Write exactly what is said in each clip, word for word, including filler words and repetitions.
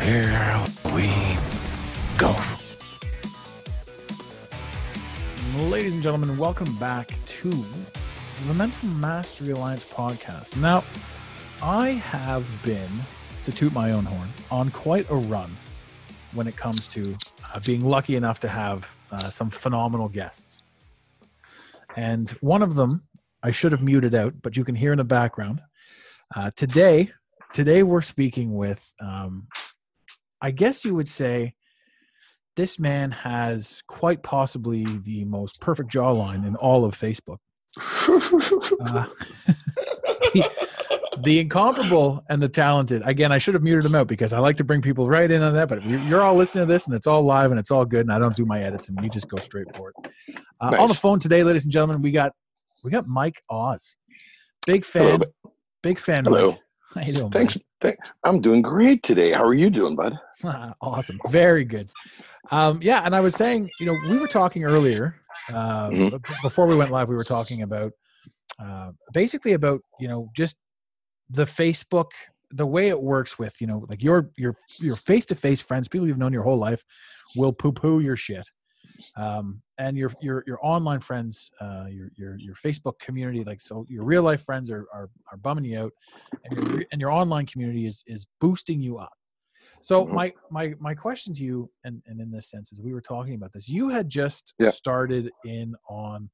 here we go. Ladies and gentlemen, welcome back to the Mental Mastery Alliance podcast. Now, I have been, to toot my own horn, on quite a run when it comes to uh, being lucky enough to have uh, some phenomenal guests. And one of them I should have muted out, but you can hear in the background. Uh, today... Today we're speaking with, um, I guess you would say, this man has quite possibly the most perfect jawline in all of Facebook. Uh, the, the incomparable and the talented. Again, I should have muted him out because I like to bring people right in on that, but you're all listening to this and it's all live and it's all good and I don't do my edits and we just go straight for it. Uh, nice. On the phone today, ladies and gentlemen, we got we got Mike Oz. Big fan. Hello. Big fan. Hello. Mike. How you doing, Thanks. Th- I'm doing great today. How are you doing, bud? Awesome. Very good. Um, yeah, and I was saying, you know, we were talking earlier, uh, mm-hmm. b- before we went live, we were talking about uh, basically about, you know, just the Facebook, the way it works with, you know, like your your your face-to-face friends, people you've known your whole life will poo-poo your shit. Um, and your your your online friends, uh, your your your Facebook community, like so, your real life friends are are, are bumming you out, and your, and your online community is is boosting you up. So my my my question to you, and, and in this sense, is we were talking about this. You had just yeah. started in on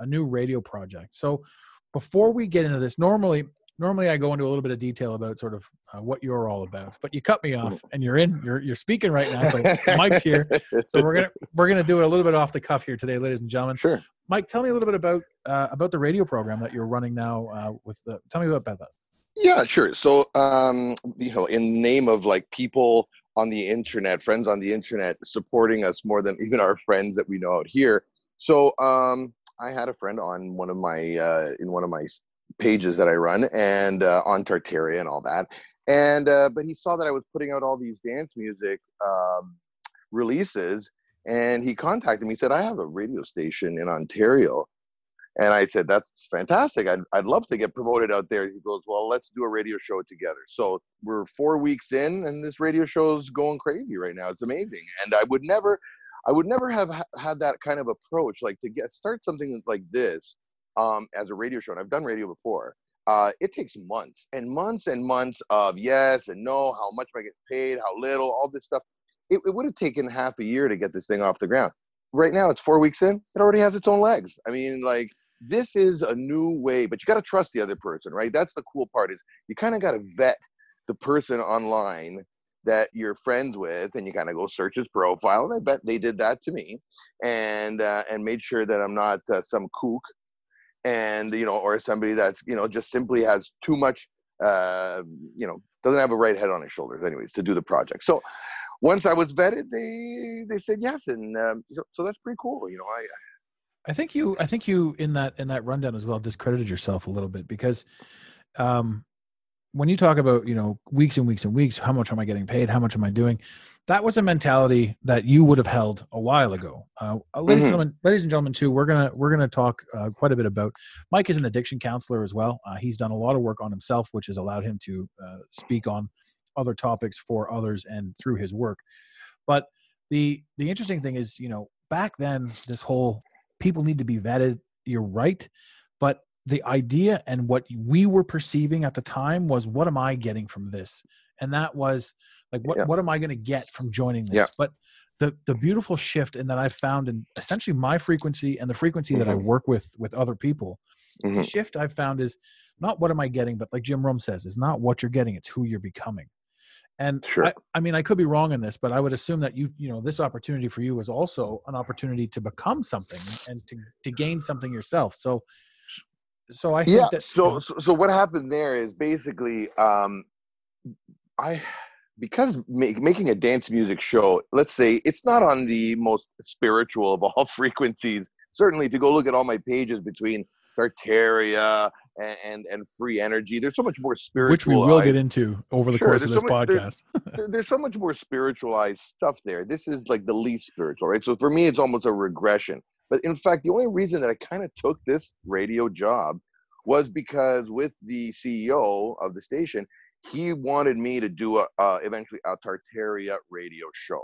a new radio project. So before we get into this, normally normally I go into a little bit of detail about sort of uh, what you're all about, but you cut me off and you're in, you're, you're speaking right now. So Mike's here. So we're going to, we're going to do it a little bit off the cuff here today, ladies and gentlemen. Sure. Mike, tell me a little bit about, uh, about the radio program that you're running now uh, with the, tell me about that. Yeah, sure. So, um, you know, in the name of like people on the internet, friends on the internet supporting us more than even our friends that we know out here. So um, I had a friend on one of my, uh, in one of my pages that I run and uh, on Tartaria and all that. And, uh, but he saw that I was putting out all these dance music um, releases and he contacted me, he said, I have a radio station in Ontario. And I said, that's fantastic. I'd, I'd love to get promoted out there. He goes, well, let's do a radio show together. So we're four weeks in and this radio show's going crazy right now. It's amazing. And I would never, I would never have ha- had that kind of approach, like to get, start something like this um as a radio show. And I've done radio before. Uh it takes months and months and months of yes and no, how much am I getting paid, how little, all this stuff. It, it would have taken half a year to get this thing off the ground. Right now it's four weeks in, it already has its own legs. I mean, like, this is a new way, but you got to trust the other person, right? That's the cool part, is you kind of got to vet the person online that you're friends with, and you kind of go search his profile. And I bet they did that to me, and uh, and made sure that I'm not uh, some kook. And, you know, or somebody that's, you know, just simply has too much, uh, you know, doesn't have a right head on his shoulders anyways to do the project. So once I was vetted, they they said yes. And um, so that's pretty cool. You know, I I think you I think you in that in that rundown as well discredited yourself a little bit, because um, when you talk about, you know, weeks and weeks and weeks, how much am I getting paid? How much am I doing? That was a mentality that you would have held a while ago. Uh, ladies, mm-hmm. and ladies and gentlemen, too, we're gonna we're gonna talk uh, quite a bit about. Mike is an addiction counselor as well. Uh, he's done a lot of work on himself, which has allowed him to uh, speak on other topics for others and through his work. But the the interesting thing is, you know, back then this whole people need to be vetted. You're right, but the idea and what we were perceiving at the time was, what am I getting from this? And that was like, what, yeah. what am I going to get from joining this? Yeah. But the the beautiful shift in that I found in essentially my frequency and the frequency mm-hmm. that I work with, with other people, mm-hmm. the shift I've found is not what am I getting, but like Jim Rome says, it's not what you're getting, it's who you're becoming. And sure. I, I mean, I could be wrong in this, but I would assume that you, you know, this opportunity for you was also an opportunity to become something and to, to gain something yourself. So, so I think yeah. that, so, you know, so, so what happened there is basically, um, I because make, making a dance music show, let's say it's not on the most spiritual of all frequencies. Certainly, if you go look at all my pages between Tartaria and, and, and free energy, there's so much more spiritualized. Which we will get into over the sure, course of this so much, podcast. There's, there's so much more spiritualized stuff there. This is like the least spiritual, right? So for me, it's almost a regression. But in fact, the only reason that I kind of took this radio job was because with the C E O of the station, he wanted me to do a, uh, eventually a Tartaria radio show,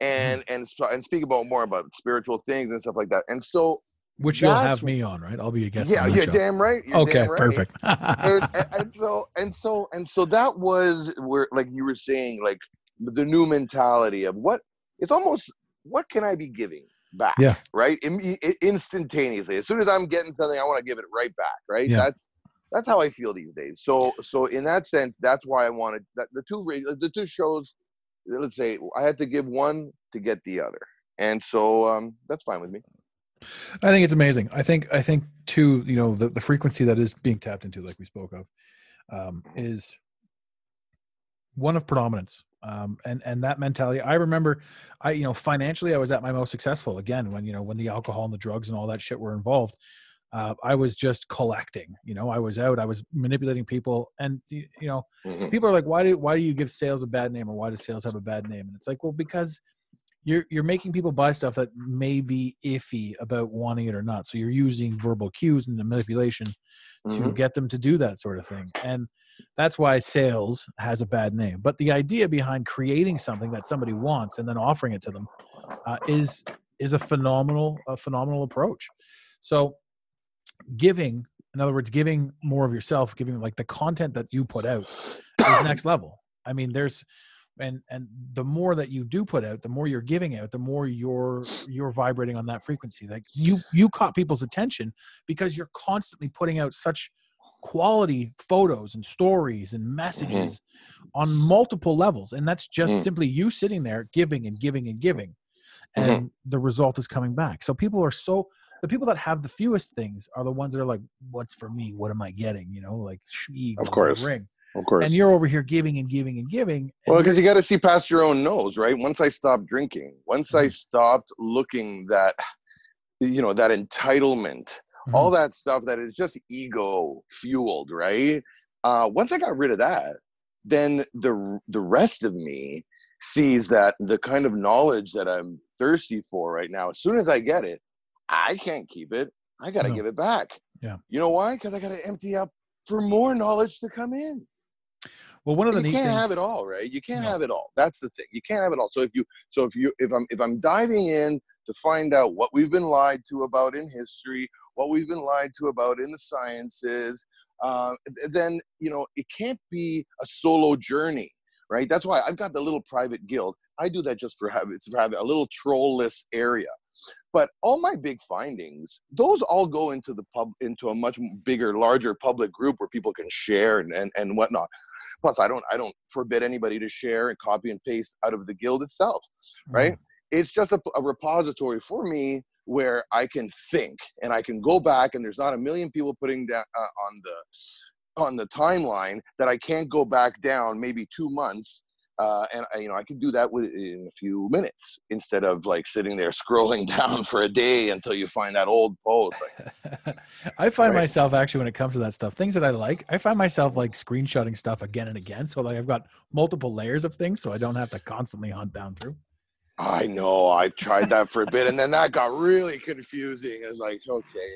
and and and speak about more about spiritual things and stuff like that. And so, which you'll have me on, right? I'll be a guest. Yeah, yeah, damn right. You're okay, damn right. Perfect. and, and, and so and so and so that was where, like you were saying, like the new mentality of what it's almost what can I be giving back, yeah. right? In, in, instantaneously, as soon as I'm getting something, I want to give it right back, right? Yeah. That's that's how I feel these days. So so in that sense, that's why I wanted that the two the two shows. Let's say I had to give one to get the other, and so um, that's fine with me. I think it's amazing. I think I think too, you know, the, the frequency that is being tapped into, like we spoke of, um, is one of predominance, um, and and that mentality. I remember, I you know, financially, I was at my most successful again when you know when the alcohol and the drugs and all that shit were involved. Uh, I was just collecting, you know, I was out, I was manipulating people. And, you know, mm-hmm. people are like, why do why do you give sales a bad name, or why does sales have a bad name? And it's like, well, because you're, you're making people buy stuff that may be iffy about wanting it or not. So you're using verbal cues and the manipulation mm-hmm. to get them to do that sort of thing. And that's why sales has a bad name. But the idea behind creating something that somebody wants and then offering it to them uh, is, is a phenomenal, a phenomenal approach. So, giving, in other words, giving more of yourself, giving like the content that you put out is next level. I mean, there's, and, and the more that you do put out, the more you're giving out, the more you're, you're vibrating on that frequency. Like you, you caught people's attention because you're constantly putting out such quality photos and stories and messages mm-hmm. on multiple levels. And that's just mm-hmm. simply you sitting there giving and giving and giving. And mm-hmm. the result is coming back. So people are so, the people that have the fewest things are the ones that are like, what's for me? What am I getting? You know, like, shmeeg, of course, ring. Of course. And you're over here giving and giving and giving. Well, because you got to see past your own nose, right? Once I stopped drinking, once mm-hmm. I stopped looking that, you know, that entitlement, mm-hmm. all that stuff that is just ego fueled, right? Uh, once I got rid of that, then the the rest of me sees that the kind of knowledge that I'm thirsty for right now, as soon as I get it, I can't keep it. I got to no. give it back. Yeah. You know why? Because I got to empty up for more knowledge to come in. Well, one of the you neat can't things... have it all, right? You can't no. have it all. That's the thing. You can't have it all. So if you, so if you, if I'm, if I'm diving in to find out what we've been lied to about in history, what we've been lied to about in the sciences, uh, then you know it can't be a solo journey, right? That's why I've got the little private guild. I do that just for having for having a little trollless area. But all my big findings, those all go into the pub, into a much bigger, larger public group where people can share and, and, and whatnot. Plus, I don't, I don't forbid anybody to share and copy and paste out of the guild itself, right? Mm. It's just a, a repository for me where I can think and I can go back, and there's not a million people putting down uh, on the on the timeline that I can't go back down maybe two months. Uh, and, you know, I can do that within a few minutes instead of like sitting there scrolling down for a day until you find that old post. Like, I find right? myself actually when it comes to that stuff, things that I like, I find myself like screenshotting stuff again and again. So like I've got multiple layers of things so I don't have to constantly hunt down through. I know. I tried that for a bit and then that got really confusing. I was like, okay.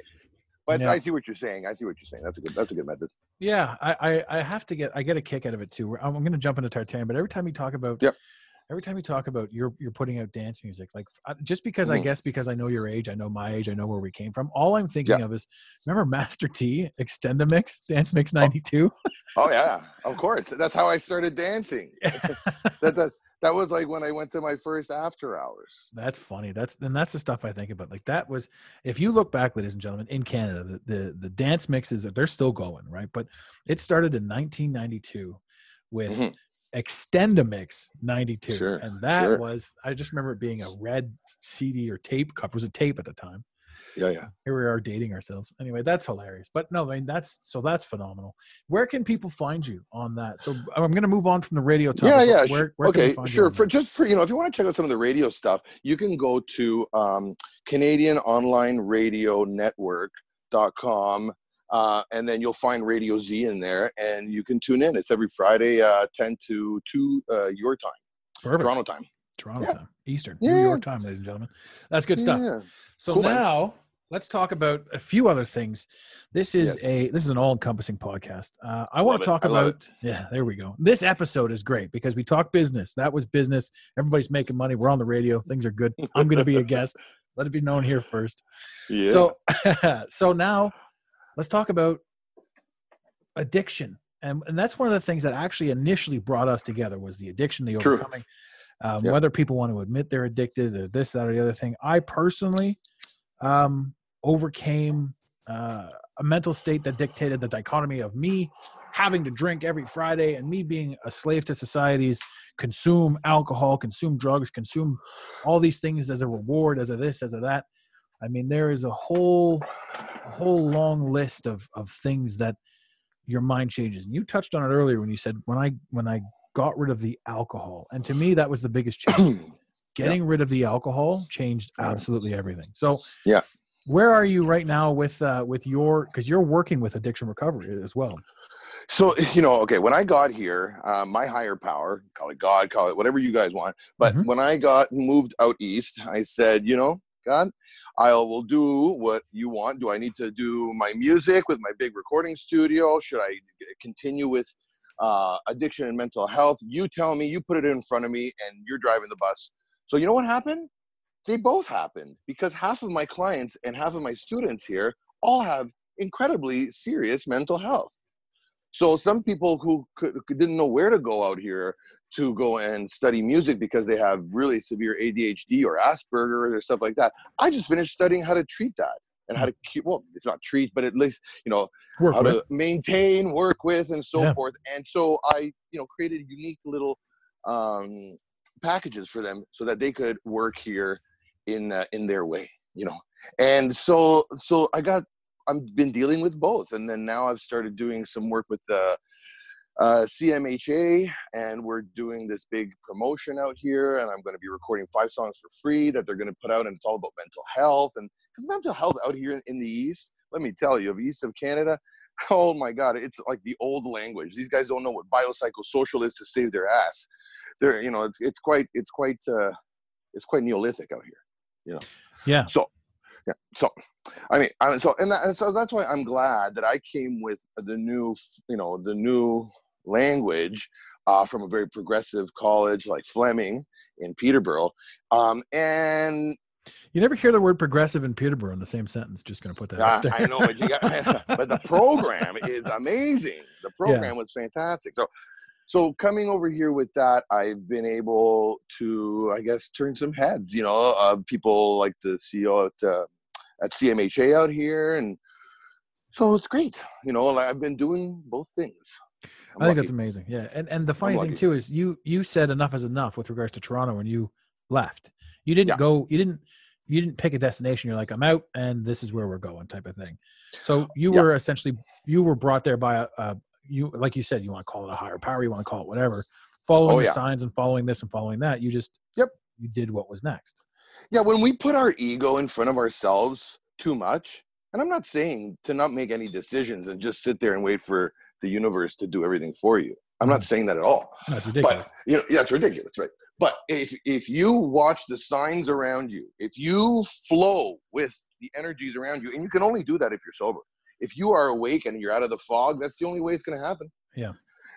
But yeah. I see what you're saying. I see what you're saying. That's a good, that's a good method. Yeah, I, I, I have to get I get a kick out of it too. I'm going to jump into Tartan, but every time you talk about, yep. every time you talk about you're you're putting out dance music, like just because mm. I guess because I know your age, I know my age, I know where we came from. All I'm thinking yeah. of is remember Master T Extendamix Dance Mix ninety-two. Oh. oh yeah, of course. That's how I started dancing. that, that that was like when I went to my first after hours. That's funny. That's and that's the stuff I think about. Like that was, if you look back, ladies and gentlemen, in Canada, the, the, the dance mixes, they're still going, right? But it started in nineteen ninety-two with mm-hmm. Extendamix ninety-two. Sure, and that sure. was, I just remember it being a red C D or tape cup. It was a tape at the time. Yeah, yeah. Here we are dating ourselves. Anyway, that's hilarious. But no, I mean, that's, so that's phenomenal. Where can people find you on that? So I'm going to move on from the radio topic. Yeah, yeah. Where, where okay, sure. For that? Just for, you know, if you want to check out some of the radio stuff, you can go to um, Canadian Online Radio Network dot com. Uh, and then you'll find Radio Z in there, and you can tune in. It's every Friday, uh, ten to two, uh, your time. Perfect. Toronto time. Toronto yeah. time. Eastern. Yeah. New York time, ladies and gentlemen. That's good stuff. Yeah. So cool, now man. Let's talk about a few other things. This is yes. a this is an all-encompassing podcast. Uh, I want to talk about it. Yeah, there we go. This episode is great because we talk business. That was business. Everybody's making money. We're on the radio. Things are good. I'm going to be a guest. Let it be known here first. Yeah. So, so now... let's talk about addiction. And, and that's one of the things that actually initially brought us together was the addiction, the overcoming, um, yep. whether people want to admit they're addicted or this, that, or the other thing. I personally um, overcame uh, a mental state that dictated the dichotomy of me having to drink every Friday and me being a slave to society's consume alcohol, consume drugs, consume all these things as a reward, as a this, as a that. I mean, there is a whole a whole long list of, of things that your mind changes. And you touched on it earlier when you said, when I when I got rid of the alcohol. And to me, that was the biggest change. Getting yeah. rid of the alcohol changed absolutely everything. So yeah, where are you right now with uh, with your, because you're working with addiction recovery as well. So, you know, okay, when I got here, uh, my higher power, call it God, call it whatever you guys want. But mm-hmm. when I got moved out east, I said, you know, God, I will do what you want. Do I need to do my music with my big recording studio? Should I continue with uh, addiction and mental health? You tell me, you put it in front of me, and you're driving the bus. So you know what happened? They both happened because half of my clients and half of my students here all have incredibly serious mental health. So some people who could, didn't know where to go out here to go and study music because they have really severe A D H D or Asperger's or stuff like that. I just finished studying how to treat that and how to keep, well, it's not treat, but at least, you know, work how with. to maintain, work with, and so yeah. forth. And so I, you know, created unique little um, packages for them so that they could work here in uh, in their way, you know. And so, so I got, I've been dealing with both. And then now I've started doing some work with the uh, C M H A, and we're doing this big promotion out here, and I'm going to be recording five songs for free that they're going to put out. And it's all about mental health, and because mental health out here in, in the East, let me tell you, of East of Canada, oh my God, it's like the old language. These guys don't know what biopsychosocial is to save their ass. They're, you know, it's, it's quite, it's quite, uh, it's quite Neolithic out here, you know? Yeah. So, yeah. So, I mean, I mean, so and, that, and so that's why I'm glad that I came with the new, you know, the new language uh, from a very progressive college like Fleming in Peterborough. Um, and you never hear the word progressive in Peterborough in the same sentence. Just going to put that uh, out there. I know, but, you got, but the program is amazing. The program yeah. was fantastic. So, so coming over here with that, I've been able to, I guess, turn some heads. You know, uh, people like the C E O at uh, at C M H A out here, and so it's great. You know, like I've been doing both things. I'm I think lucky. That's amazing. Yeah, and and the funny thing too is you you said enough is enough with regards to Toronto when you left. You didn't yeah. go. You didn't. You didn't pick a destination. You're like, I'm out, and this is where we're going, type of thing. So you yeah. were essentially you were brought there by a, a you like you said you want to call it a higher power, you want to call it whatever. Following oh, the yeah. signs and following this and following that, you just yep you did what was next. Yeah, when we put our ego in front of ourselves too much, and I'm not saying to not make any decisions and just sit there and wait for the universe to do everything for you. I'm not saying that at all. That's ridiculous. But, you know, yeah, it's ridiculous, right? But if if you watch the signs around you, if you flow with the energies around you, and you can only do that if you're sober. If you are awake and you're out of the fog, that's the only way it's going to happen. Yeah.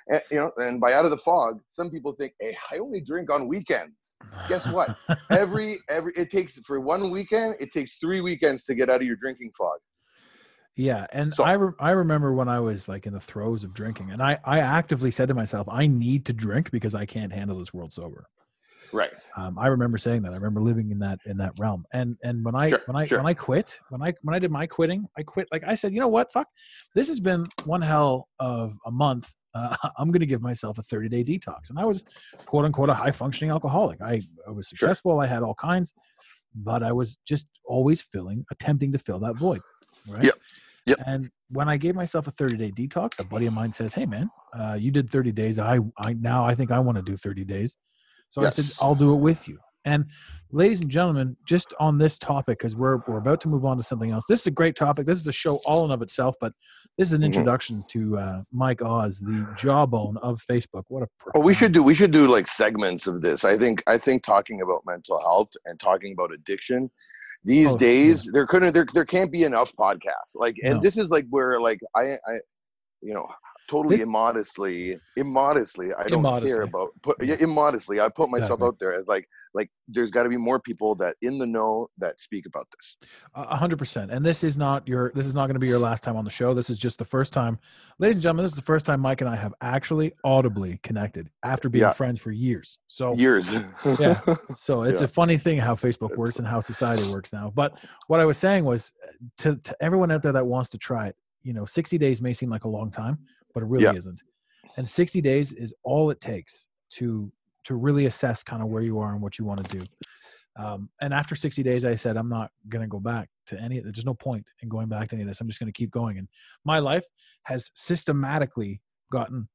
And, you know, and by out of the fog, some people think, hey, I only drink on weekends. Guess what? every, every, it takes for one weekend, it takes three weekends to get out of your drinking fog. Yeah. And so, I, re- I remember when I was like in the throes of drinking, and I, I actively said to myself, I need to drink because I can't handle this world sober. Right. Um, I remember saying that. I remember living in that, in that realm. And, and when I, sure, when I, sure. when I quit, when I, when I did my quitting, I quit, like I said, you know what, fuck, this has been one hell of a month. Uh, I'm going to give myself a thirty day detox. And I was quote unquote a high functioning alcoholic. I, I was successful. Sure. I had all kinds, but I was just always filling, attempting to fill that void. Right. Yep. Yep. And when I gave myself a thirty day detox, a buddy of mine says, "Hey man, uh, you did thirty days. I, I, now I think I want to do thirty days. So yes. I said, I'll do it with you. And ladies and gentlemen, just on this topic, because we're we're about to move on to something else. This is a great topic. This is a show all in of itself, but this is an introduction to uh, Mike Oz, the jawbone of Facebook. What a pro- oh, we should do we should do like segments of this. I think I think talking about mental health and talking about addiction these oh, days, yeah. there couldn't there there can't be enough podcasts. Like, and no. this is like where like I I you know. Totally they, immodestly, immodestly, I don't immodestly. care about, put, yeah, immodestly, I put myself exactly. out there as like, like there's got to be more people that in the know that speak about this. A hundred percent. And this is not your, this is not going to be your last time on the show. This is just the first time, ladies and gentlemen, this is the first time Mike and I have actually audibly connected after being yeah. friends for years. So years. yeah. So it's yeah. a funny thing how Facebook it's, works and how society works now. But what I was saying was to, to everyone out there that wants to try it, you know, sixty days may seem like a long time, but it really yep. isn't. And sixty days is all it takes to to really assess kind of where you are and what you want to do. Um, and after sixty days, I said, I'm not going to go back to any of it. There's no point in going back to any of this. I'm just going to keep going. And my life has systematically gotten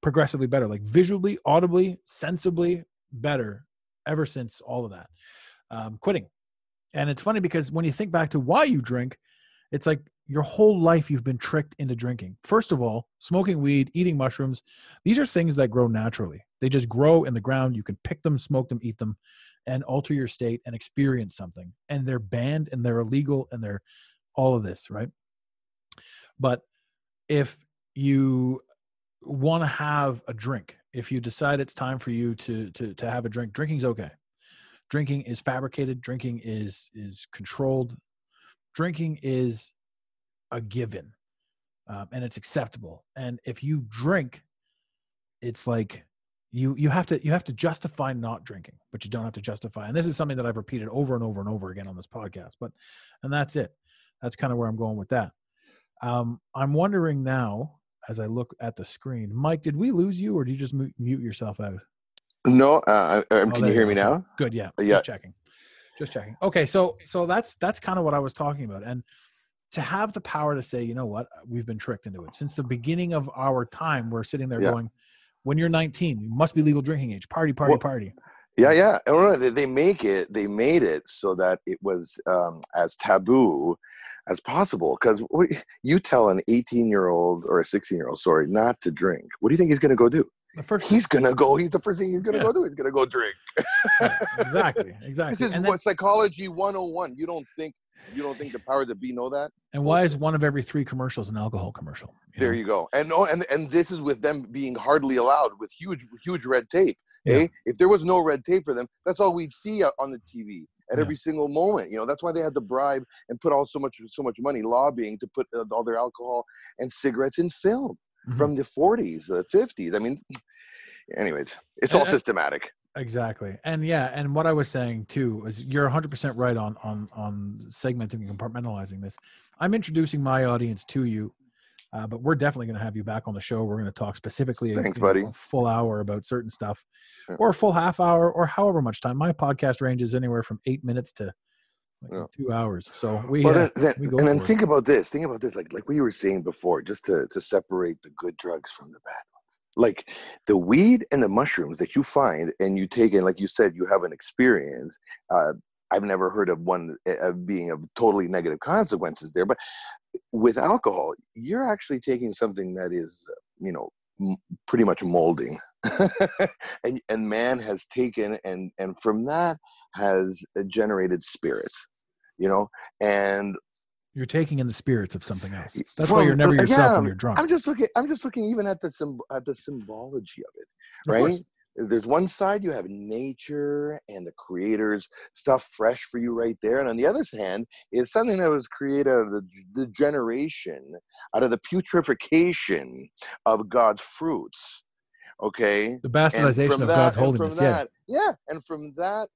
progressively better, like visually, audibly, sensibly better ever since all of that. Um, quitting. And it's funny because when you think back to why you drink, it's like, your whole life you've been tricked into drinking. First of all, smoking weed, eating mushrooms, these are things that grow naturally. They just grow in the ground. You can pick them, smoke them, eat them, and alter your state and experience something. And they're banned and they're illegal and they're all of this, right? But if you want to have a drink, if you decide it's time for you to to to have a drink, drinking's okay. Drinking is fabricated. Drinking is is controlled. Drinking is a given, um, and it's acceptable. And if you drink, it's like you you have to you have to justify not drinking, but you don't have to justify. And this is something that I've repeated over and over and over again on this podcast. But and that's it. That's kind of where I'm going with that. Um, I'm wondering now, as I look at the screen, Mike, did we lose you, or did you just mute yourself out? No, uh, um, oh, can you hear me now? Good, yeah. Yeah. Just checking. Just checking. Okay, so so that's that's kind of what I was talking about, and to have the power to say, you know what, we've been tricked into it. Since the beginning of our time, we're sitting there yeah. going, when you're nineteen, you must be legal drinking age, party, party, well, party. Yeah, yeah. I don't know. They make it, they made it so that it was um, as taboo as possible. Because you tell an eighteen-year-old or a sixteen-year-old, sorry, not to drink, what do you think he's going to go do? The first he's going to go, he's the first thing he's going to yeah. go do, he's going to go drink. yeah, exactly, exactly. This is and what then, psychology one oh one. You don't think You don't think the power to be know that? And why is one of every three commercials an alcohol commercial? You there know? You go. And oh, and and this is with them being hardly allowed with huge, huge red tape. Yeah. Eh? If there was no red tape for them, that's all we'd see on the T V at yeah. every single moment. You know, that's why they had to bribe and put all so much, so much money lobbying to put all their alcohol and cigarettes in film mm-hmm. from the forties, the fifties. I mean, anyways, it's all and, systematic. Exactly. And yeah, and what I was saying too is you're one hundred percent right on on on segmenting and compartmentalizing this. I'm introducing my audience to you, uh, but we're definitely going to have you back on the show. We're going to talk specifically Thanks, a, buddy. Know, a full hour about certain stuff yeah. or a full half hour or however much time. My podcast ranges anywhere from eight minutes to like yeah. two hours. So we, well, uh, then, we go And then think it. about this. Think about this. Like like we were saying before, just to, to separate the good drugs from the bad. Like the weed and the mushrooms that you find and you take in, like you said, you have an experience. Uh, I've never heard of one of being of totally negative consequences there. But with alcohol, you're actually taking something that is, you know, m- pretty much molding. and and man has taken and, and from that has generated spirits, you know, and you're taking in the spirits of something else. That's well, why you're never yourself yeah, when you're drunk. I'm just looking. I'm just looking even at the symb- at the symbology of it, right? Of There's one side you have nature and the creator's stuff fresh for you right there, and on the other hand is something that was created out of the, the generation, out of the putrefaction of God's fruits. Okay, the bastardization of that, God's holiness. That, yeah, yeah, and from that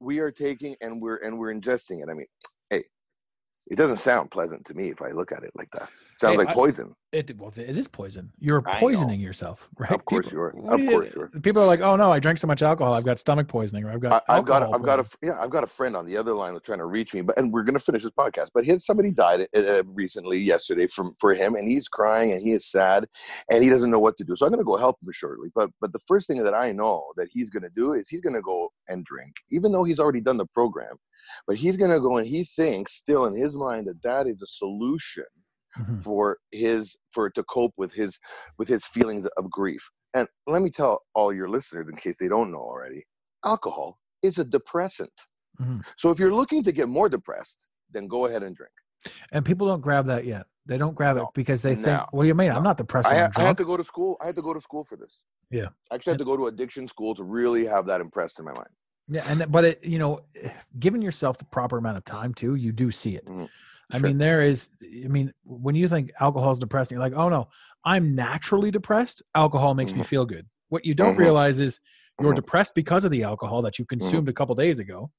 we are taking and we're and we're ingesting it. I mean. It doesn't sound pleasant to me if I look at it like that. Sounds hey, like poison. I, it well, it is poison. You're poisoning yourself, right? Of course people, you are. Of course you are. People are like, "Oh no, I drank so much alcohol. I've got stomach poisoning." Or I've got. I, I've got. I've got a. Yeah, I've got a friend on the other line trying to reach me, but and we're gonna finish this podcast. But his somebody died uh, recently, yesterday, from for him, and he's crying and he is sad, and he doesn't know what to do. So I'm gonna go help him shortly. But but the first thing that I know that he's gonna do is he's gonna go and drink, even though he's already done the program. But he's gonna go and he thinks still in his mind that that is a solution. Mm-hmm. for his for to cope with his with his feelings of grief. And let me tell all your listeners, in case they don't know already, alcohol is a depressant. Mm-hmm. So if you're looking to get more depressed, then go ahead and drink. And people don't grab that yet. They don't grab no. it because they no. think, well, you mean no. I'm not depressed. I, ha- I had to go to school. I had to go to school for this. Yeah. I actually had to go to addiction school to really have that impressed in my mind. Yeah. And but it, you know, giving yourself the proper amount of time too, you do see it. Mm-hmm. I sure. mean, there is, I mean, when you think alcohol is depressing, you're like, oh no, I'm naturally depressed. Alcohol makes mm-hmm. me feel good. What you don't mm-hmm. realize is you're mm-hmm. depressed because of the alcohol that you consumed mm-hmm. a couple days ago.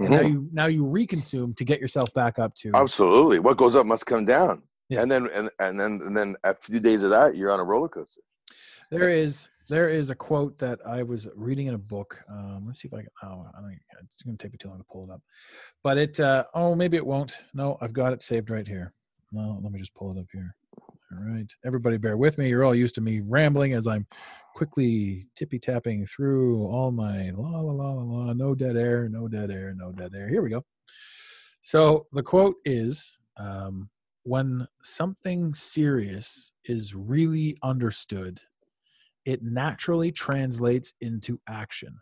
Mm-hmm. And now you, now you reconsume to get yourself back up to. Absolutely. What goes up must come down. Yeah. And then, and, and then, and then a few days of that, you're on a roller coaster. There is, there is a quote that I was reading in a book. Um, let's see if I can, oh, I don't, it's going to take me too long to pull it up, but it, uh, oh, maybe it won't. No, I've got it saved right here. No, let me just pull it up here. All right. Everybody bear with me. You're all used to me rambling as I'm quickly tippy tapping through all my la, la, la, la, la, no dead air, no dead air, no dead air. Here we go. So the quote is, um, when something serious is really understood, it naturally translates into action,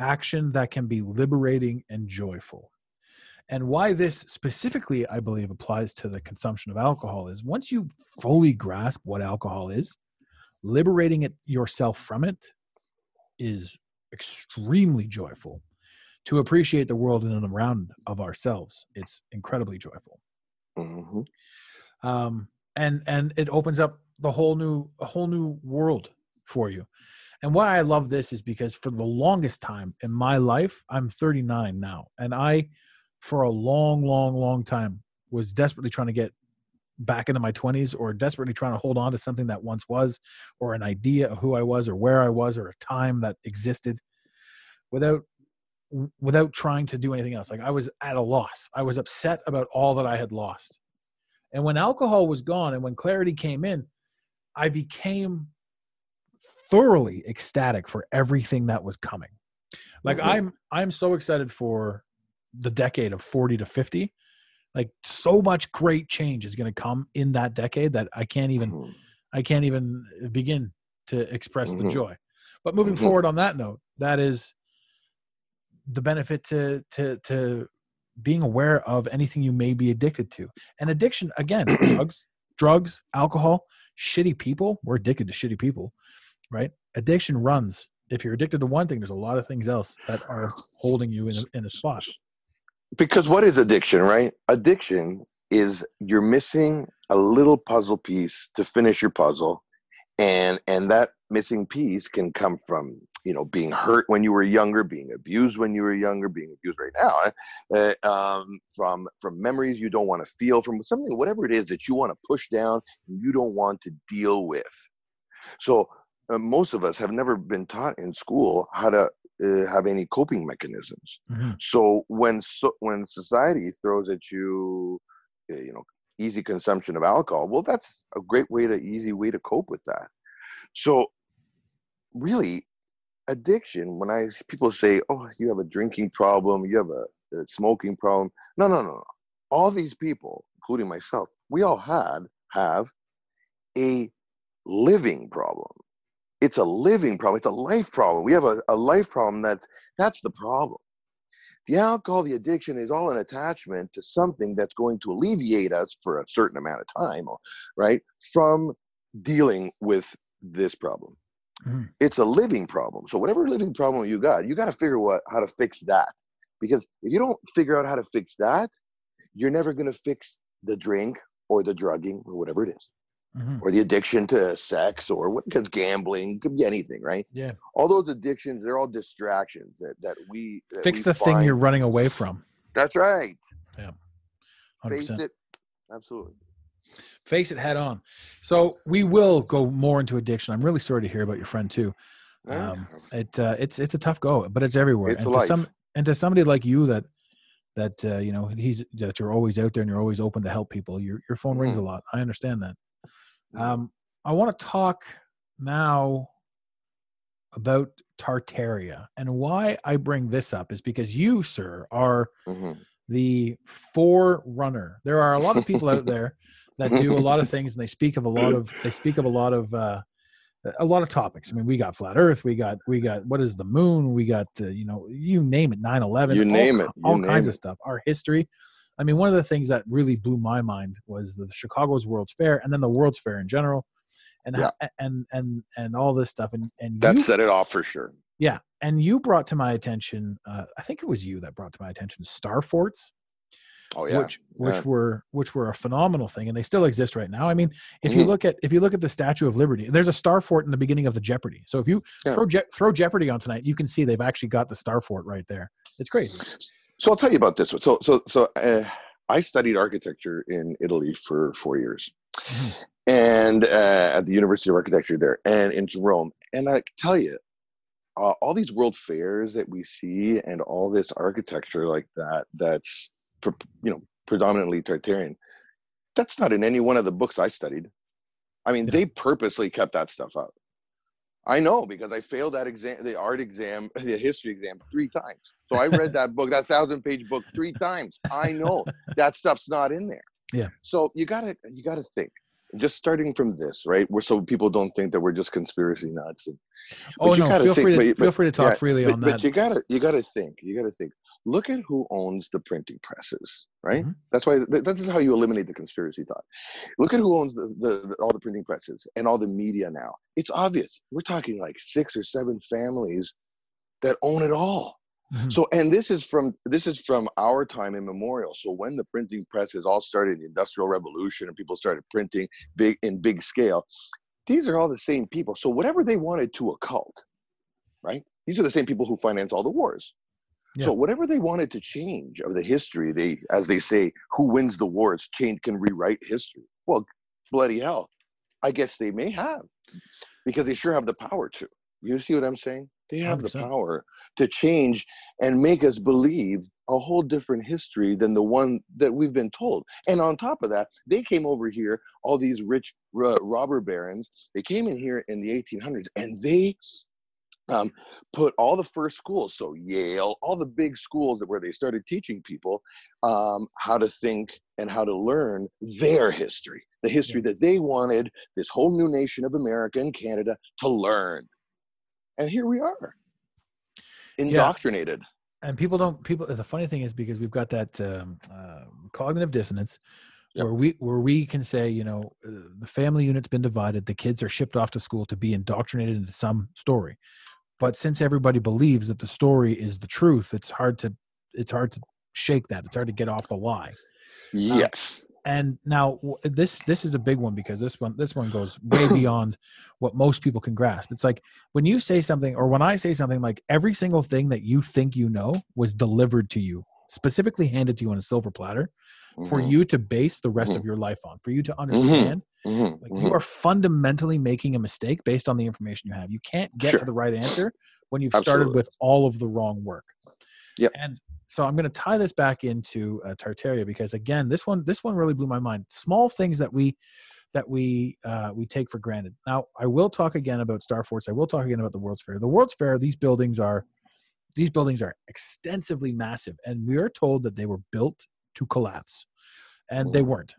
action that can be liberating and joyful. And why this specifically, I believe, applies to the consumption of alcohol is once you fully grasp what alcohol is, liberating it yourself from it is extremely joyful. To appreciate the world in and around of ourselves, it's incredibly joyful. Mm-hmm. Um, and and it opens up the whole new a whole new world for you. And why I love this is because for the longest time in my life, I'm thirty-nine now. And I, for a long, long, long time, was desperately trying to get back into my twenties or desperately trying to hold on to something that once was, or an idea of who I was or where I was or a time that existed without, without trying to do anything else. Like I was at a loss. I was upset about all that I had lost. And when alcohol was gone and when clarity came in, I became thoroughly ecstatic for everything that was coming. Like mm-hmm. I'm, I'm so excited for the decade of forty to fifty. Like so much great change is going to come in that decade that I can't even, mm-hmm. I can't even begin to express mm-hmm. the joy. But moving mm-hmm. forward on that note, that is the benefit to, to, to being aware of anything you may be addicted to. And addiction, again, drugs, drugs, alcohol, shitty people. We're addicted to shitty people. Right? Addiction runs. If you're addicted to one thing, there's a lot of things else that are holding you in a, in a spot. Because what is addiction, right? Addiction is you're missing a little puzzle piece to finish your puzzle. And and that missing piece can come from, you know, being hurt when you were younger, being abused when you were younger, being abused right now, uh, um, from from memories you don't want to feel, from something, whatever it is that you want to push down and you don't want to deal with. So Uh, most of us have never been taught in school how to uh, have any coping mechanisms. Mm-hmm. So when so, when society throws at you, uh, you know, easy consumption of alcohol, well, that's a great way to easy way to cope with that. So really, addiction. When I people say, "Oh, you have a drinking problem, you have a, a smoking problem," no, no, no, no. All these people, including myself, we all had have a living problem. It's a living problem. It's a life problem. We have a, a life problem that that's the problem. The alcohol, the addiction is all an attachment to something that's going to alleviate us for a certain amount of time, right? From dealing with this problem. Mm-hmm. It's a living problem. So whatever living problem you got, you got to figure out how to fix that. Because if you don't figure out how to fix that, you're never going to fix the drink or the drugging or whatever it is. Mm-hmm. Or the addiction to sex, or what? Because gambling could be anything, right? Yeah. All those addictions—they're all distractions that that we that fix we the find. Thing you're running away from. That's right. Yeah. one hundred percent. Face it. Absolutely. Face it head on. So we will go more into addiction. I'm really sorry to hear about your friend too. Um, it uh, it's it's a tough go, but it's everywhere. It's and life. To some and to somebody like you that that uh, you know he's that you're always out there and you're always open to help people. Your your phone rings mm. a lot. I understand that. Um, I want to talk now about Tartaria, and why I bring this up is because you, sir, are mm-hmm. the forerunner. There are a lot of people out there that do a lot of things, and they speak of a lot of they speak of a lot of uh, a lot of topics. I mean, we got flat Earth, we got we got what is the moon, we got uh, you know you name it, nine eleven, you name all, it, you all name kinds it. of stuff. Our history. I mean, one of the things that really blew my mind was the Chicago's World's Fair, and then the World's Fair in general. And, yeah. and, and, and all this stuff. And, and that you, set it off for sure. Yeah. And you brought to my attention, uh, I think it was you that brought to my attention, Star Forts. Oh yeah. Which, which yeah. were, which were a phenomenal thing, and they still exist right now. I mean, if mm-hmm. you look at, if you look at the Statue of Liberty, there's a Star Fort in the beginning of the Jeopardy. So if you yeah. throw, Je- throw Jeopardy on tonight, you can see they've actually got the Star Fort right there. It's crazy. So I'll tell you about this one. So, so, so uh, I studied architecture in Italy for four years. Mm-hmm. And uh, at the University of Architecture there, and in Rome. And I tell you, uh, all these world fairs that we see, and all this architecture like that, that's pre- you know predominantly Tartarian. That's not in any one of the books I studied. I mean, yeah. they purposely kept that stuff out. I know, because I failed that exam, the art exam, the history exam three times. So I read that book, that thousand-page book, three times. I know that stuff's not in there. Yeah. So you gotta you gotta think. Just starting from this, right? We're, so people don't think that we're just conspiracy nuts. And, oh no! Feel, think, free to, but, feel free to talk yeah, freely but, on but that. But you gotta, you gotta think. You gotta think. Look at who owns the printing presses, right? Mm-hmm. That's why. That's how you eliminate the conspiracy thought. Look at who owns the, the, the all the printing presses and all the media now. It's obvious. We're talking like six or seven families that own it all. Mm-hmm. So, and this is from this is from our time immemorial. So when the printing presses all started in the Industrial Revolution and people started printing big in big scale, these are all the same people. So whatever they wanted to occult, right? These are the same people who finance all the wars. Yeah. So whatever they wanted to change of the history, they, as they say, who wins the wars, change can rewrite history. Well, bloody hell, I guess they may have, because they sure have the power to. You see what I'm saying? They have one hundred percent the power to change and make us believe a whole different history than the one that we've been told. And on top of that, they came over here, all these rich uh, robber barons, they came in here in the eighteen hundreds, and they um, put all the first schools, so Yale, all the big schools that where they started teaching people um, how to think and how to learn their history, the history that they wanted this whole new nation of America and Canada to learn. And here we are, indoctrinated. Yeah. And people don't, people, the funny thing is, because we've got that um, uh, cognitive dissonance, yep. where we where we can say, you know, uh, the family unit's been divided, the kids are shipped off to school to be indoctrinated into some story. But since everybody believes that the story is the truth, it's hard to, it's hard to shake that. It's hard to get off the lie. Yes. Um, And now this this is a big one, because this one this one goes way beyond what most people can grasp. It's like when you say something, or when I say something, like every single thing that you think you know was delivered to you, specifically handed to you on a silver platter, mm-hmm. for you to base the rest mm-hmm. of your life on, for you to understand. Mm-hmm. Like mm-hmm. you are fundamentally making a mistake based on the information you have. You can't get sure. to the right answer when you've Absolutely. started with all of the wrong work. Yep. And so I'm going to tie this back into uh, Tartaria, because again, this one, this one really blew my mind. Small things that we, that we, uh, we take for granted. Now I will talk again about Star Forts. I will talk again about the World's Fair, the World's Fair. These buildings are, these buildings are extensively massive, and we are told that they were built to collapse, and they weren't.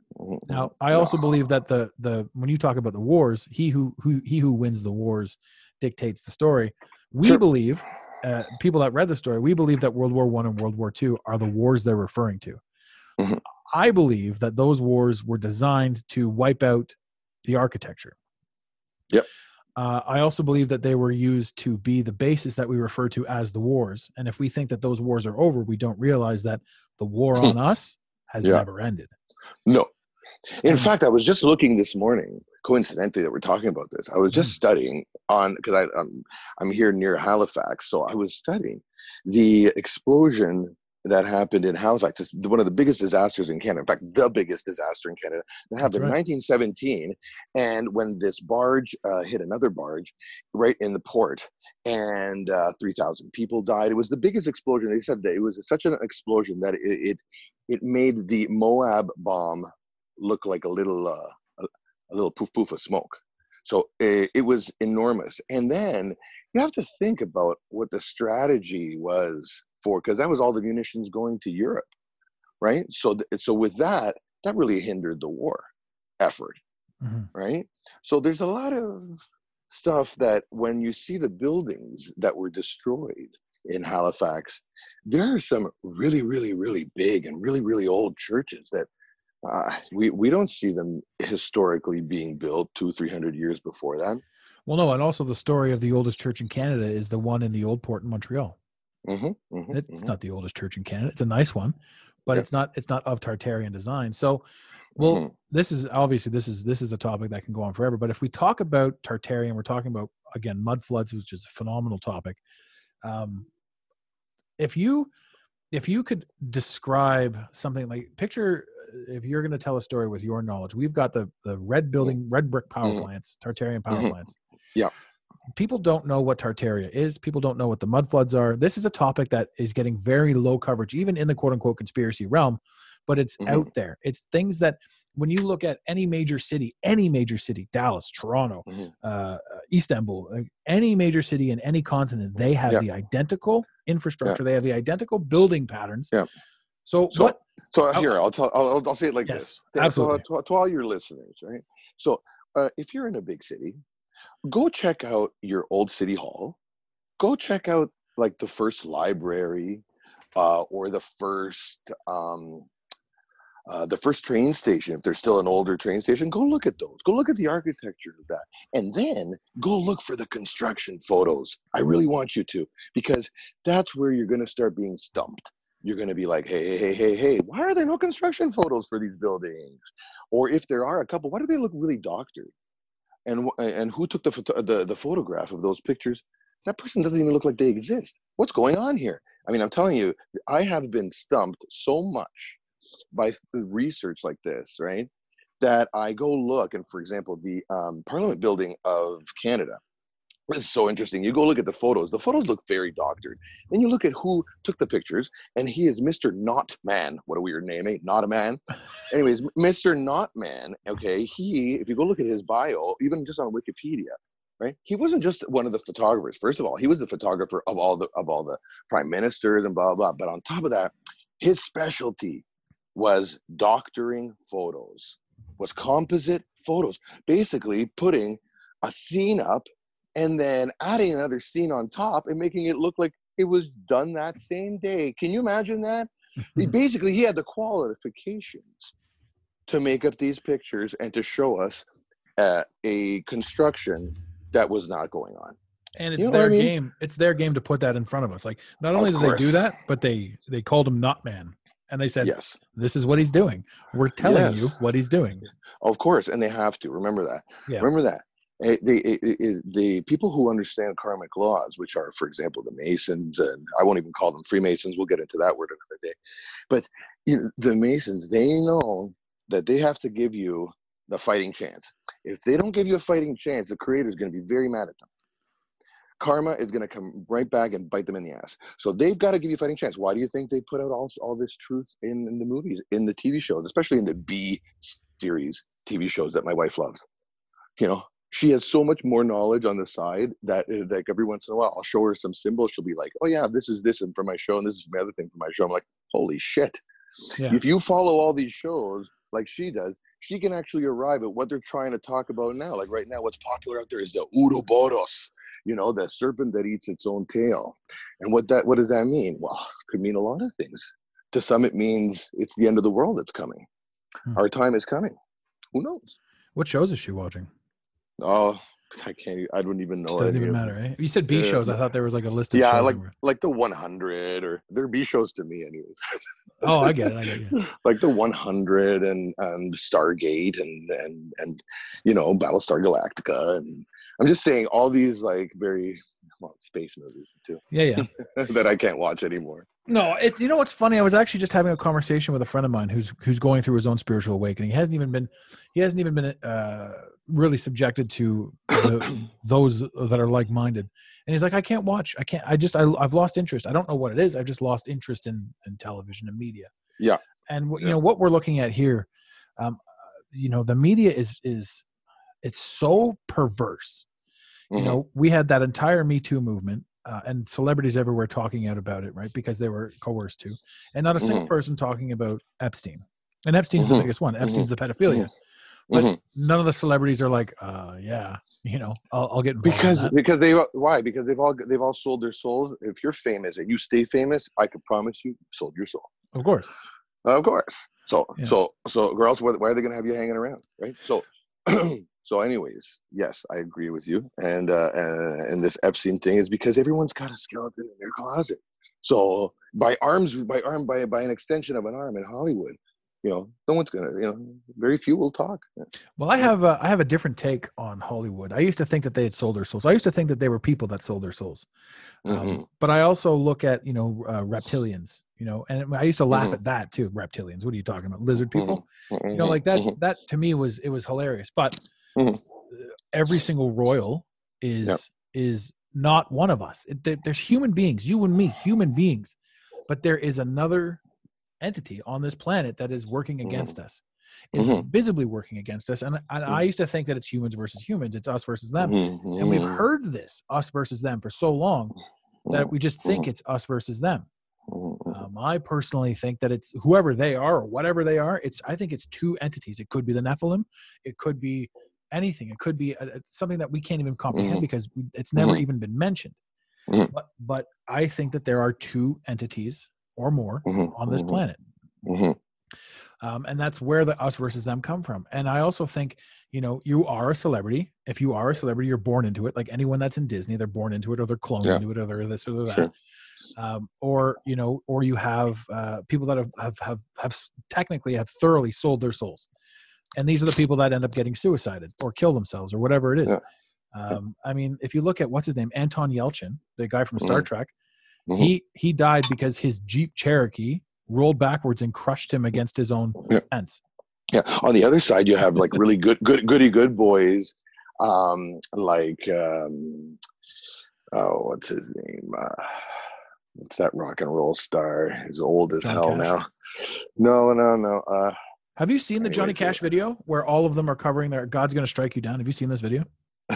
Now, I also believe that the, the, when you talk about the wars, he who, who, he who wins the wars dictates the story. We sure. believe Uh, people that read the story, we believe that World War One and World War Two are the wars they're referring to. Mm-hmm. I believe that those wars were designed to wipe out the architecture. Yep. Uh, I also believe that they were used to be the basis that we refer to as the wars. And if we think that those wars are over, we don't realize that the war on us has yeah. never ended. No. In fact, I was just looking this morning, coincidentally that we're talking about this, I was just studying on, because I'm, I'm here near Halifax, so I was studying the explosion that happened in Halifax. It's one of the biggest disasters in Canada. In fact, the biggest disaster in Canada. That happened right. in nineteen seventeen. And when this barge uh, hit another barge right in the port, and uh, three thousand people died. It was the biggest explosion. They said that it was such an explosion that it it, it made the Moab bomb look like a little uh, a little poof poof of smoke. So it, it was enormous. And then you have to think about what the strategy was for, because that was all the munitions going to Europe, right? So th- so with that, that really hindered the war effort, mm-hmm. right? So there's a lot of stuff that when you see the buildings that were destroyed in Halifax, there are some really, really, really big and really, really old churches that uh, we, we don't see them historically being built two, three hundred years before that. Well, no, and also the story of the oldest church in Canada is the one in the Old Port in Montreal. Mm-hmm, mm-hmm, it's mm-hmm. not the oldest church in Canada. It's a nice one, but yeah. it's not it's not of Tartarian design. So, well, mm-hmm. this is obviously this is this is a topic that can go on forever. But if we talk about Tartarian, we're talking about again mud floods, which is a phenomenal topic. Um, if you if you could describe something like picture, if you're going to tell a story with your knowledge, we've got the the red building, mm-hmm. red brick power mm-hmm. plants, Tartarian power mm-hmm. plants. Yeah. People don't know what Tartaria is. People don't know what the mud floods are. This is a topic that is getting very low coverage, even in the quote unquote conspiracy realm, but it's mm-hmm. out there. It's things that when you look at any major city, any major city, Dallas, Toronto, mm-hmm. uh, Istanbul, like any major city in any continent, they have yeah. the identical infrastructure. Yeah. They have the identical building patterns. Yeah. So, so what? So here, I'll tell, I'll, I'll say it like yes, this. Thanks absolutely. To, to all your listeners, right? So uh, if you're in a big city, go check out your old city hall. Go check out like the first library, uh, or the first um, uh, the first train station. If there's still an older train station, go look at those. Go look at the architecture of that, and then go look for the construction photos. I really want you to, because that's where you're going to start being stumped. You're going to be like, hey, hey, hey, hey, hey, why are there no construction photos for these buildings? Or if there are a couple, why do they look really doctored? And and who took the, photo, the the photograph of those pictures? That person doesn't even look like they exist. What's going on here? I mean, I'm telling you, I have been stumped so much by research like this, right? That I go look, and for example, the um, Parliament Building of Canada. This is so interesting. You go look at the photos. The photos look very doctored. Then you look at who took the pictures, and he is Mister Not Man. What a weird name, eh? Not a man. Anyways, Mister Not Man, okay, he, if you go look at his bio, even just on Wikipedia, right, he wasn't just one of the photographers. First of all, he was the photographer of all the of all the prime ministers and blah, blah, blah. But on top of that, his specialty was doctoring photos, was composite photos, basically putting a scene up and then adding another scene on top and making it look like it was done that same day. Can you imagine that? He basically, he had the qualifications to make up these pictures and to show us uh, a construction that was not going on. And it's you know their I mean? game. It's their game to put that in front of us. Like, not only did they do that, but they, they called him Not Man. And they said, yes, this is what he's doing. We're telling yes. you what he's doing. Of course. And they have to remember that. Yeah. Remember that. It, the, it, it, the people who understand karmic laws, which are, for example, the Masons, and I won't even call them Freemasons. We'll get into that word another day. But you know, the Masons, they know that they have to give you the fighting chance. If they don't give you a fighting chance, the creator is going to be very mad at them. Karma is going to come right back and bite them in the ass. So they've got to give you a fighting chance. Why do you think they put out all, all this truth in, in the movies, in the T V shows, especially in the B series T V shows that my wife loves? You know? She has so much more knowledge on the side that, like, every once in a while, I'll show her some symbols. She'll be like, "Oh yeah, this is this and from my show, and this is my other thing from my show." I'm like, "Holy shit!" Yeah. If you follow all these shows like she does, she can actually arrive at what they're trying to talk about now. Like right now, what's popular out there is the Uroboros, you know, the serpent that eats its own tail. And what that what does that mean? Well, it could mean a lot of things. To some, it means it's the end of the world that's coming. Hmm. Our time is coming. Who knows? What shows is she watching? Oh, I can't. I don't even know. It doesn't even matter, right? You said B yeah. shows. I thought there was like a list of yeah, shows like somewhere. Like the one hundred, or they're B shows to me, anyways. Oh, I get it. I get it. Like the one hundred and and Stargate and and and you know Battlestar Galactica, and I'm just saying all these like very well space movies too. Yeah, yeah. That I can't watch anymore. No, it, you know what's funny? I was actually just having a conversation with a friend of mine who's who's going through his own spiritual awakening. He hasn't even been, he hasn't even been uh, really subjected to the, those that are like-minded. And he's like, I can't watch. I can't. I just I, I've lost interest. I don't know what it is. I've just lost interest in, in television and media. Yeah. And you yeah. know what we're looking at here, um, you know, the media is is it's so perverse. Mm-hmm. You know, we had that entire Me Too movement. Uh, and celebrities everywhere talking out about it, right? Because they were coerced to, and not a single mm-hmm. person talking about Epstein. And Epstein's mm-hmm. the biggest one. Epstein's mm-hmm. the pedophilia, mm-hmm. but mm-hmm. none of the celebrities are like, uh, yeah, you know, I'll, I'll get involved because in that. because they why because they've all they've all sold their souls. If you're famous and you stay famous, I can promise you, sold your soul. Of course, uh, of course. So yeah. so so girls, why are they going to have you hanging around, right? So. So anyways, yes, I agree with you. And uh, and this Epstein thing is because everyone's got a skeleton in their closet. So by arms, by arm, by by an extension of an arm in Hollywood, you know, no one's gonna, you know, very few will talk. Well, I have a, I have a different take on Hollywood. I used to think that they had sold their souls. I used to think that they were people that sold their souls. Um, mm-hmm. But I also look at, you know, uh, reptilians. You know, and I used to laugh mm-hmm. at that too. Reptilians. What are you talking about? Lizard people. Mm-hmm. You know, like that. Mm-hmm. That to me was it was hilarious, but. Mm-hmm. Every single royal is yep. is not one of us. It, there, there's human beings, you and me, human beings, but there is another entity on this planet that is working against mm-hmm. us. It's mm-hmm. visibly working against us. And, and mm-hmm. I used to think that it's humans versus humans, it's us versus them, mm-hmm. and we've heard this us versus them for so long that we just think it's us versus them. Um, I personally think that it's whoever they are or whatever they are. It's I think it's two entities. It could be the Nephilim. It could be anything. It could be a, a, something that we can't even comprehend mm-hmm. because it's never mm-hmm. even been mentioned. Mm-hmm. But, but I think that there are two entities or more mm-hmm. on this planet. Mm-hmm. Um, and that's where the us versus them come from. And I also think, you know, you are a celebrity. If you are a celebrity, you're born into it. Like anyone that's in Disney, they're born into it, or they're cloned yeah. into it, or they're this or that. Sure. Um, or, you know, or you have uh, people that have, have, have, have technically have thoroughly sold their souls. And these are the people that end up getting suicided or kill themselves or whatever it is. Yeah. Um, I mean, if you look at what's his name, Anton Yelchin, the guy from Star mm-hmm. Trek, mm-hmm. he he died because his Jeep Cherokee rolled backwards and crushed him against his own yeah. fence. Yeah. On the other side, you have like really good, good, goody good boys, um, like um, oh, what's his name? Uh, what's that rock and roll star? He's old as Johnny hell Cash. now. No, no, no. Uh, Have you seen the Anyways, Johnny Cash video where all of them are covering their God's Gonna Strike You Down? Have you seen this video?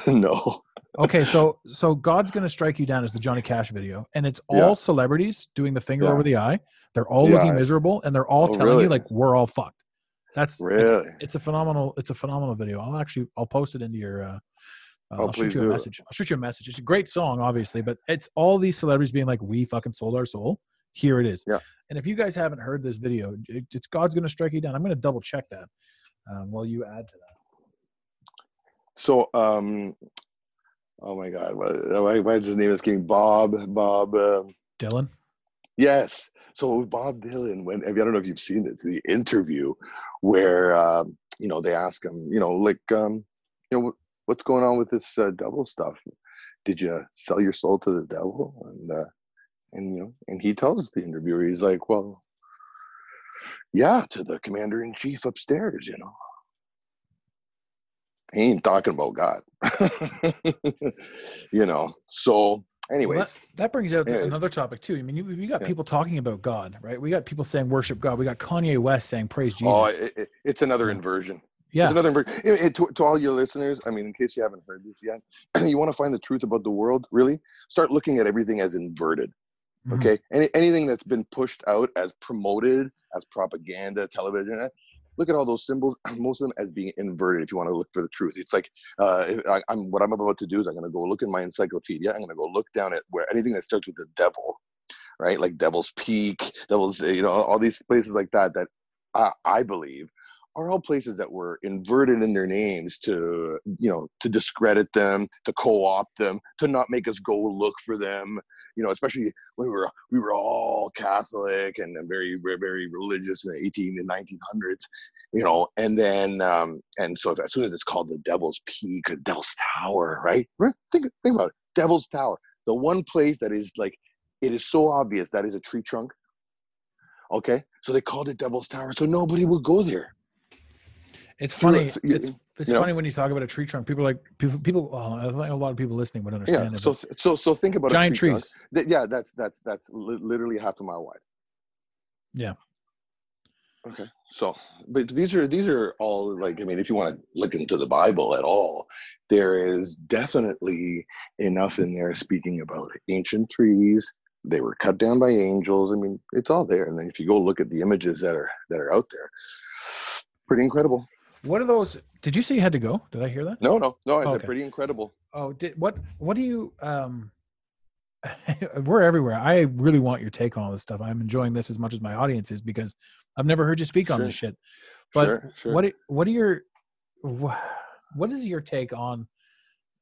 No. Okay, so so God's Gonna Strike You Down is the Johnny Cash video, and it's all yeah. celebrities doing the finger yeah. over the eye. They're all yeah. looking miserable, and they're all oh, telling really? you like we're all fucked. That's really it, it's a phenomenal it's a phenomenal video. I'll actually I'll post it into your. Uh, Uh, oh, I'll shoot you a message. It. I'll shoot you a message. It's a great song, obviously, but it's all these celebrities being like, "We fucking sold our soul. Here it is." Yeah. And if you guys haven't heard this video, it, it's God's gonna strike you down. I'm gonna double check that um, while you add to that. So, um, oh my God, why, why is his name escaping? Bob, Bob uh, Dylan. Yes. So Bob Dylan. When I don't know if you've seen this, the interview where uh, you know they ask him, you know, like um, you know. what's going on with this uh, devil stuff? Did you sell your soul to the devil? And, uh, and, you know, and he tells the interviewer, he's like, well, yeah, to the commander in chief upstairs, you know, he ain't talking about God, you know? So anyways, well, that, that brings out anyways. another topic too. I mean, you, you got yeah. people talking about God, right? We got people saying worship God. We got Kanye West saying praise Jesus. Oh, it, it, it's another inversion. Yeah. There's another it, it, to, to all your listeners. I mean, in case you haven't heard this yet, you want to find the truth about the world. Really, start looking at everything as inverted. Mm-hmm. Okay, Any, anything that's been pushed out as promoted, as propaganda, television. Look at all those symbols. Most of them as being inverted. If you want to look for the truth, it's like uh, if I, I'm what I'm about to do is I'm going to go look in my encyclopedia. I'm going to go look down at where anything that starts with the devil, right? Like Devil's Peak, Devil's, you know, all these places like that. That I, I believe. Are all places that were inverted in their names to, you know, to discredit them, to co-opt them, to not make us go look for them. You know, especially when we were we were all Catholic and very very religious in the eighteen and nineteen hundreds. You know, and then um, and so if, as soon as it's called the Devil's Peak or Devil's Tower, right? Think think about it, Devil's Tower, the one place that is like it is so obvious that is a tree trunk Okay, so they called it Devil's Tower, so nobody would go there. It's funny. So, it's it's funny know? when you talk about a tree trunk. People are like people. people well, I think a lot of people listening would understand. Yeah. It, so so so think about giant a tree trees. Trunk. Yeah, that's that's that's literally half a mile wide. Yeah. Okay. So, but these are these are all like I mean, if you want to look into the Bible at all, there is definitely enough in there speaking about ancient trees. They were cut down by angels. I mean, it's all there. And then if you go look at the images that are that are out there, pretty incredible. What are those? Did you say you had to go? Did I hear that? No, no, no. I oh, said okay. Pretty incredible. Oh, did what? What do you? Um, we're everywhere. I really want your take on all this stuff. I'm enjoying this as much as my audience is because I've never heard you speak sure. on this shit. But sure, sure. what? What are your? What is your take on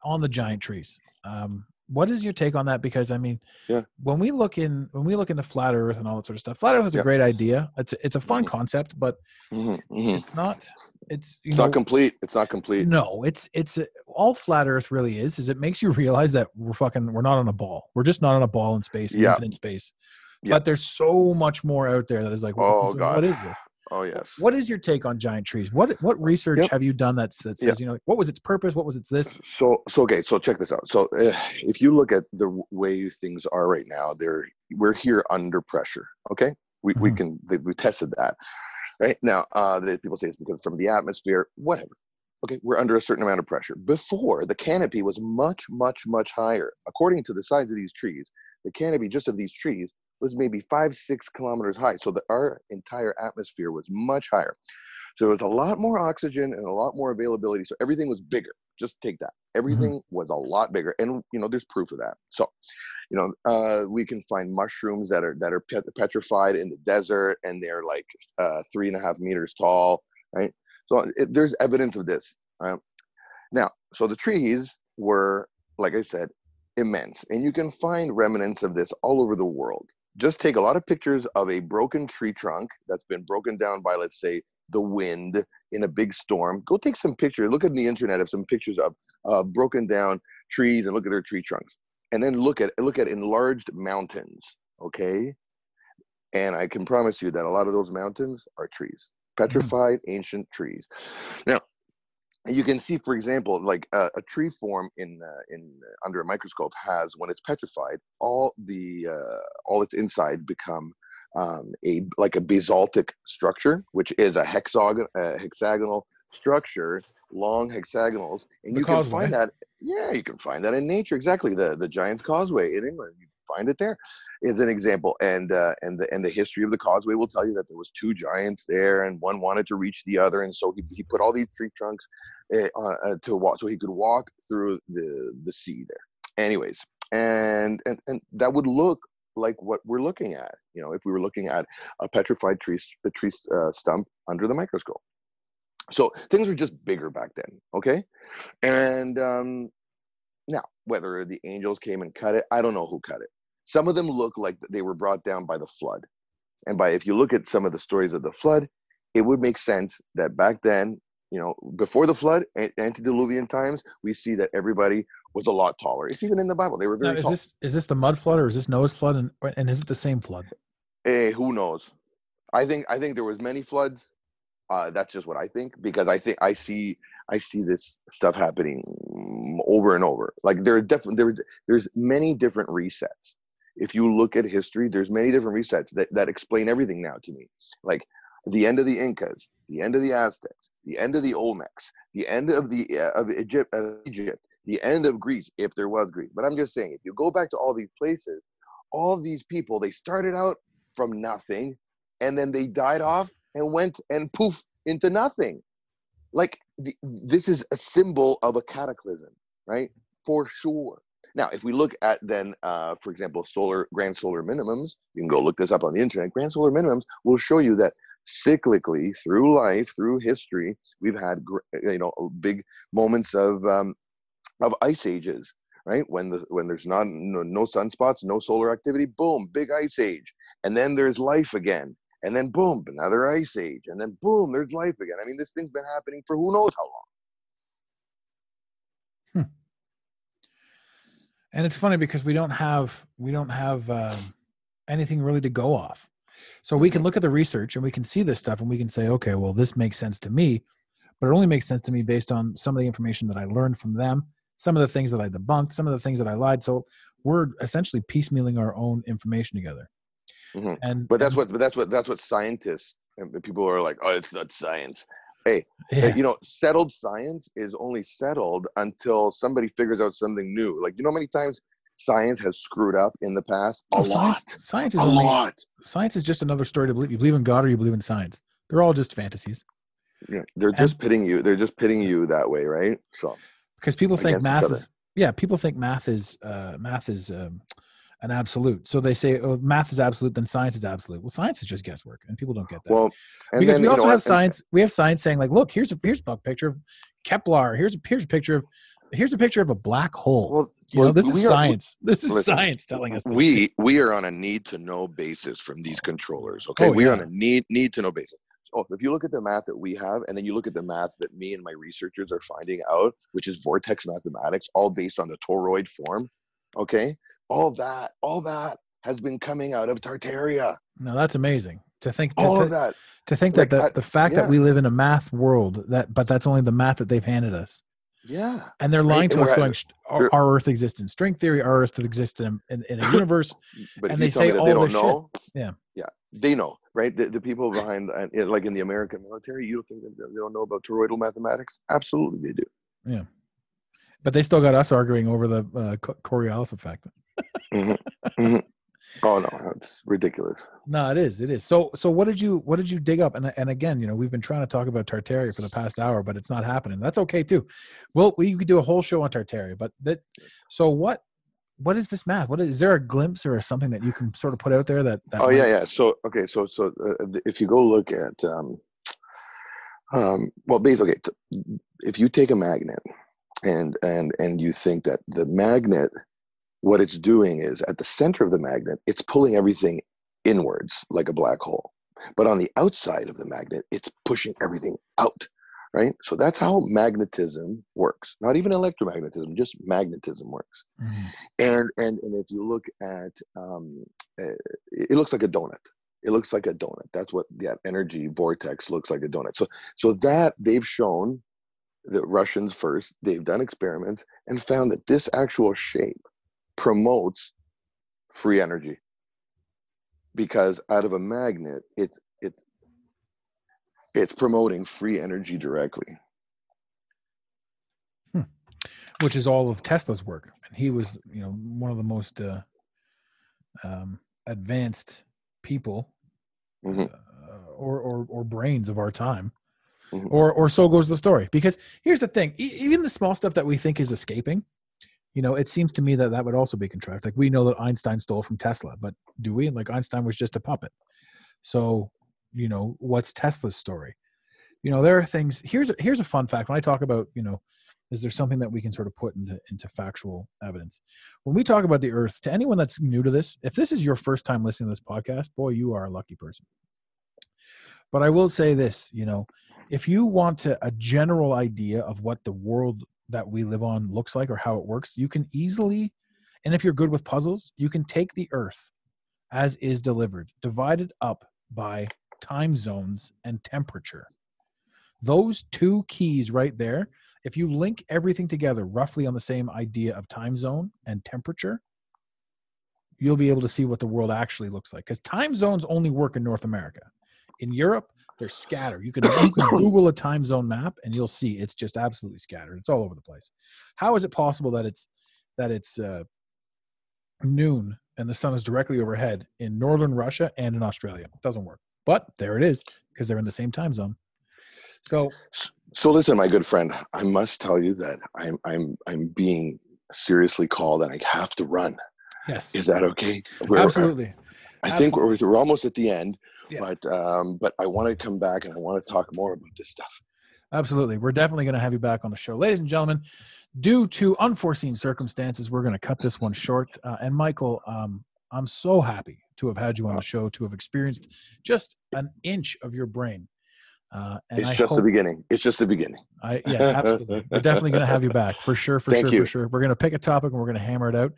on the giant trees? Um, What is your take on that? Because I mean, yeah. when we look in, when we look into flat Earth and all that sort of stuff, flat Earth is a yeah. great idea. It's it's a fun mm-hmm. concept, but mm-hmm. it's, it's not. It's you it's know, not complete. It's not complete. No, it's it's all flat Earth really is. Is it makes you realize that we're fucking we're not on a ball. We're just not on a ball in space. Yeah. in space. Yeah. But there's so much more out there that is like, oh what, god, what is this? Oh yes. What is your take on giant trees? What what research yep. have you done that says yep. you know what was its purpose? What was its this? So so okay. So check this out. So uh, if you look at the way things are right now, they're we're here under pressure. Okay, we mm-hmm. we can they, we tested that right now. Uh, the, people say it's because from the atmosphere, whatever. Okay, we're under a certain amount of pressure. Before the canopy was much much much higher. According to the size of these trees, the canopy just of these trees was maybe five, six kilometers high. So the, our entire atmosphere was much higher. So there was a lot more oxygen and a lot more availability. So everything was bigger. Just take that. Everything mm-hmm. was a lot bigger. And, you know, there's proof of that. So, you know, uh, we can find mushrooms that are that are pet- petrified in the desert, and they're like uh, three and a half meters tall, right? So it, there's evidence of this. Right? Now, so the trees were, like I said, immense. And you can find remnants of this all over the world. Just take a lot of pictures of a broken tree trunk that's been broken down by, let's say, the wind in a big storm. Go take some pictures. Look at the internet of some pictures of uh, broken down trees and look at their tree trunks. And then look at look at enlarged mountains, okay? And I can promise you that a lot of those mountains are trees, petrified ancient trees. Now, you can see, for example, like uh, a tree form in uh, in uh, under a microscope has, when it's petrified, all the uh, all its inside become um, a like a basaltic structure, which is a hexagon uh, hexagonal structure, long hexagonals, and the you causeway. can find that. Yeah, you can find that in nature. Exactly, the the Giant's Causeway in England. You find it there. It's an example, and uh, and the and the history of the causeway will tell you that there was two giants there, and one wanted to reach the other, and so he, he put all these tree trunks uh, uh, to walk, so he could walk through the the sea there. Anyways, and and and that would look like what we're looking at, you know, if we were looking at a petrified tree the tree uh, stump under the microscope. So things were just bigger back then, okay, and. Um, Now, whether the angels came and cut it, I don't know who cut it. Some of them look like they were brought down by the flood. And by if you look at some of the stories of the flood, it would make sense that back then, you know, before the flood, antediluvian times, we see that everybody was a lot taller. It's even in the Bible. They were very now, is tall. This, is this the mud flood or is this Noah's flood? And, and is it the same flood? Eh, who knows? I think I think there was many floods. Uh, that's just what I think, because I think I see I see this stuff happening over and over. Like there are definitely there there's many different resets. If you look at history, there's many different resets that, that explain everything now to me. Like the end of the Incas, the end of the Aztecs, the end of the Olmecs, the end of the uh, of Egypt, uh, Egypt, the end of Greece, if there was Greece. But I'm just saying, if you go back to all these places, all these people, they started out from nothing, and then they died off. And went and poof into nothing. Like the, this is a symbol of a cataclysm, right? For sure. Now, if we look at then, uh, for example, solar grand solar minimums, you can go look this up on the internet. Grand solar minimums will show you that cyclically through life, through history, we've had you know big moments of um, of ice ages, right? When the when there's not no, no sunspots, no solar activity, boom, big ice age, and then there's life again. And then boom, another ice age. And then boom, there's life again. I mean, this thing's been happening for who knows how long. Hmm. And it's funny because we don't have we don't have um, anything really to go off. So we can look at the research and we can see this stuff and we can say, okay, well, this makes sense to me, but it only makes sense to me based on some of the information that I learned from them, some of the things that I debunked, some of the things that I lied. So we're essentially piecemealing our own information together. Mm-hmm. And but that's what but that's what that's what scientists and people are like, oh, it's not science. Hey, yeah. You know, settled science is only settled until somebody figures out something new. Like, you know how many times science has screwed up in the past? A oh, lot. Science, science is a only, lot. Science is just another story to believe. You believe in God or you believe in science. They're all just fantasies. Yeah, they're and, just pitting you. They're just pitting you that way, right? So because people think math is yeah, people think math is uh, math is um, an absolute. So they say, oh, math is absolute, then science is absolute. Well, science is just guesswork, and people don't get that. Well, and because then, we also know, have science. And, we have science saying, like, look, here's a here's a picture of Kepler. Here's a here's a picture of here's a picture of a black hole. Well, you know, this is are, science. This is listen, science telling us. This. We we are on a need to know basis from these controllers. Okay, oh, we yeah. are on a need need to know basis. Oh, if you look at the math that we have, and then you look at the math that me and my researchers are finding out, which is vortex mathematics, all based on the toroid form, okay? All that, all that has been coming out of Tartaria. No, that's amazing. To think to all th- of that. To think like, that the, I, the fact yeah. that we live in a math world, that but that's only the math that they've handed us. Yeah. And they're lying they, to us at, going, our, our Earth exists in string theory, our Earth exists in, in, in a universe, but and they say all they don't this know, shit. Yeah. Yeah. They know, right? The, the people behind, like in the American military, you don't think that they don't know about toroidal mathematics? Absolutely, they do. Yeah, but they still got us arguing over the uh, Coriolis effect. Mm-hmm. Mm-hmm. Oh no, it's ridiculous. No, it is. It is. So, so what did you what did you dig up? And and again, you know, we've been trying to talk about Tartaria for the past hour, but it's not happening. That's okay too. Well, we could do a whole show on Tartaria, but that. So what? What is this math? What is, is there a glimpse or something that you can sort of put out there that, that oh might... yeah yeah so okay so so uh, if you go look at um um well basically okay, if you take a magnet and and and you think that the magnet, what it's doing is at the center of the magnet, it's pulling everything inwards like a black hole, but on the outside of the magnet it's pushing everything out, right? So that's how magnetism works. Not even electromagnetism, just magnetism works. Mm. And, and and if you look at, um, uh, it looks like a donut. It looks like a donut. That's what that energy vortex looks like, a donut. So so that they've shown, the Russians first, they've done experiments and found that this actual shape promotes free energy. Because out of a magnet, it's, it's, It's promoting free energy directly. Hmm. Which is all of Tesla's work. And he was, you know, one of the most uh, um, advanced people mm-hmm. uh, or, or or brains of our time. Mm-hmm. Or or so goes the story. Because here's the thing. E- even the small stuff that we think is escaping, you know, it seems to me that that would also be contrived. Like, we know that Einstein stole from Tesla, but do we? Like, Einstein was just a puppet. So... you know, what's Tesla's story? You know, there are things, here's, here's a fun fact. When I talk about, you know, is there something that we can sort of put into, into factual evidence? When we talk about the Earth, to anyone that's new to this, if this is your first time listening to this podcast, boy, you are a lucky person. But I will say this, you know, if you want to, a general idea of what the world that we live on looks like or how it works, you can easily, and if you're good with puzzles, you can take the Earth as is delivered, divided up by time zones and temperature. Those two keys right there, if you link everything together roughly on the same idea of time zone and temperature, you'll be able to see what the world actually looks like. Because time zones only work in North America. In Europe, they're scattered. You can, you can Google a time zone map and you'll see it's just absolutely scattered. It's all over the place. How is it possible that it's that it's uh, noon and the sun is directly overhead in northern Russia and in Australia? It doesn't work. But there it is, because they're in the same time zone. So, so listen, my good friend, I must tell you that I'm I'm I'm being seriously called, and I have to run. Yes, is that okay? We're, Absolutely. I, I Absolutely. think we're we're almost at the end, yeah. but um, but I want to come back and I want to talk more about this stuff. Absolutely, we're definitely going to have you back on the show, ladies and gentlemen. Due to unforeseen circumstances, we're going to cut this one short. Uh, and Michael, um, I'm so happy to have had you on the show, to have experienced just an inch of your brain. Uh, and it's I just the beginning. It's just the beginning. I, yeah, absolutely. We're definitely going to have you back for sure. For Thank sure. You. For sure. We're going to pick a topic and we're going to hammer it out.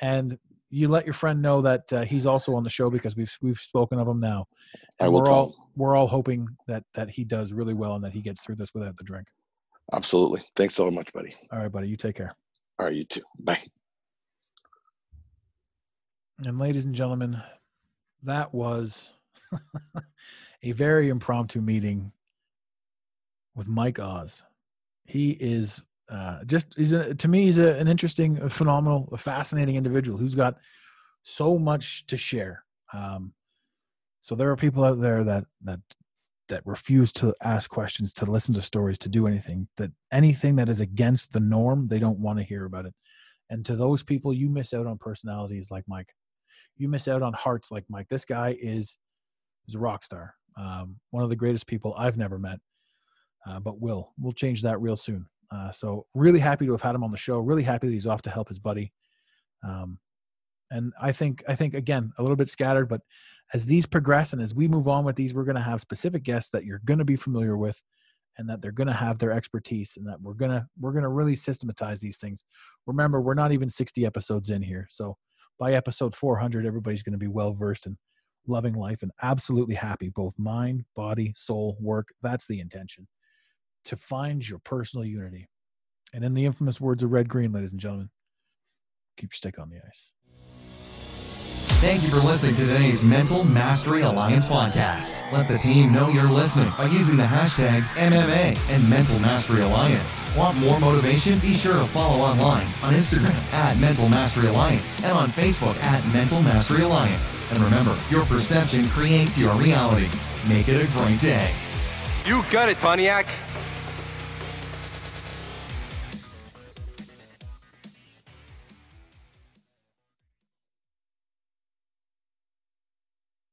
And you let your friend know that uh, he's also on the show, because we've we've spoken of him now. And I will we're tell all him. We're all hoping that that he does really well and that he gets through this without the drink. Absolutely. Thanks so much, buddy. All right, buddy. You take care. All right, you too. Bye. And ladies and gentlemen, that was a very impromptu meeting with Mike Oz. He is uh, just, he's a, to me, he's a, an interesting, a phenomenal, a fascinating individual who's got so much to share. Um, so there are people out there that, that, that refuse to ask questions, to listen to stories, to do anything, that anything that is against the norm, they don't want to hear about it. And to those people, you miss out on personalities like Mike. You miss out on hearts like Mike. This guy is, is a rock star. Um, one of the greatest people I've never met, uh, but will. We'll change that real soon. Uh, so really happy to have had him on the show. Really happy that he's off to help his buddy. Um, and I think, I think again, a little bit scattered, but as these progress and as we move on with these, we're going to have specific guests that you're going to be familiar with, and that they're going to have their expertise, and that we're going to, we're going to really systematize these things. Remember, we're not even sixty episodes in here. So by episode four hundred, everybody's going to be well-versed and loving life and absolutely happy, both mind, body, soul, work. That's the intention, to find your personal unity. And in the infamous words of Red Green, ladies and gentlemen, keep your stick on the ice. Thank you for listening to today's Mental Mastery Alliance podcast. Let the team know you're listening by using the hashtag M M A and Mental Mastery Alliance. Want more motivation? Be sure to follow online on Instagram at Mental Mastery Alliance and on Facebook at Mental Mastery Alliance. And remember, your perception creates your reality. Make it a great day. You got it, Pontiac.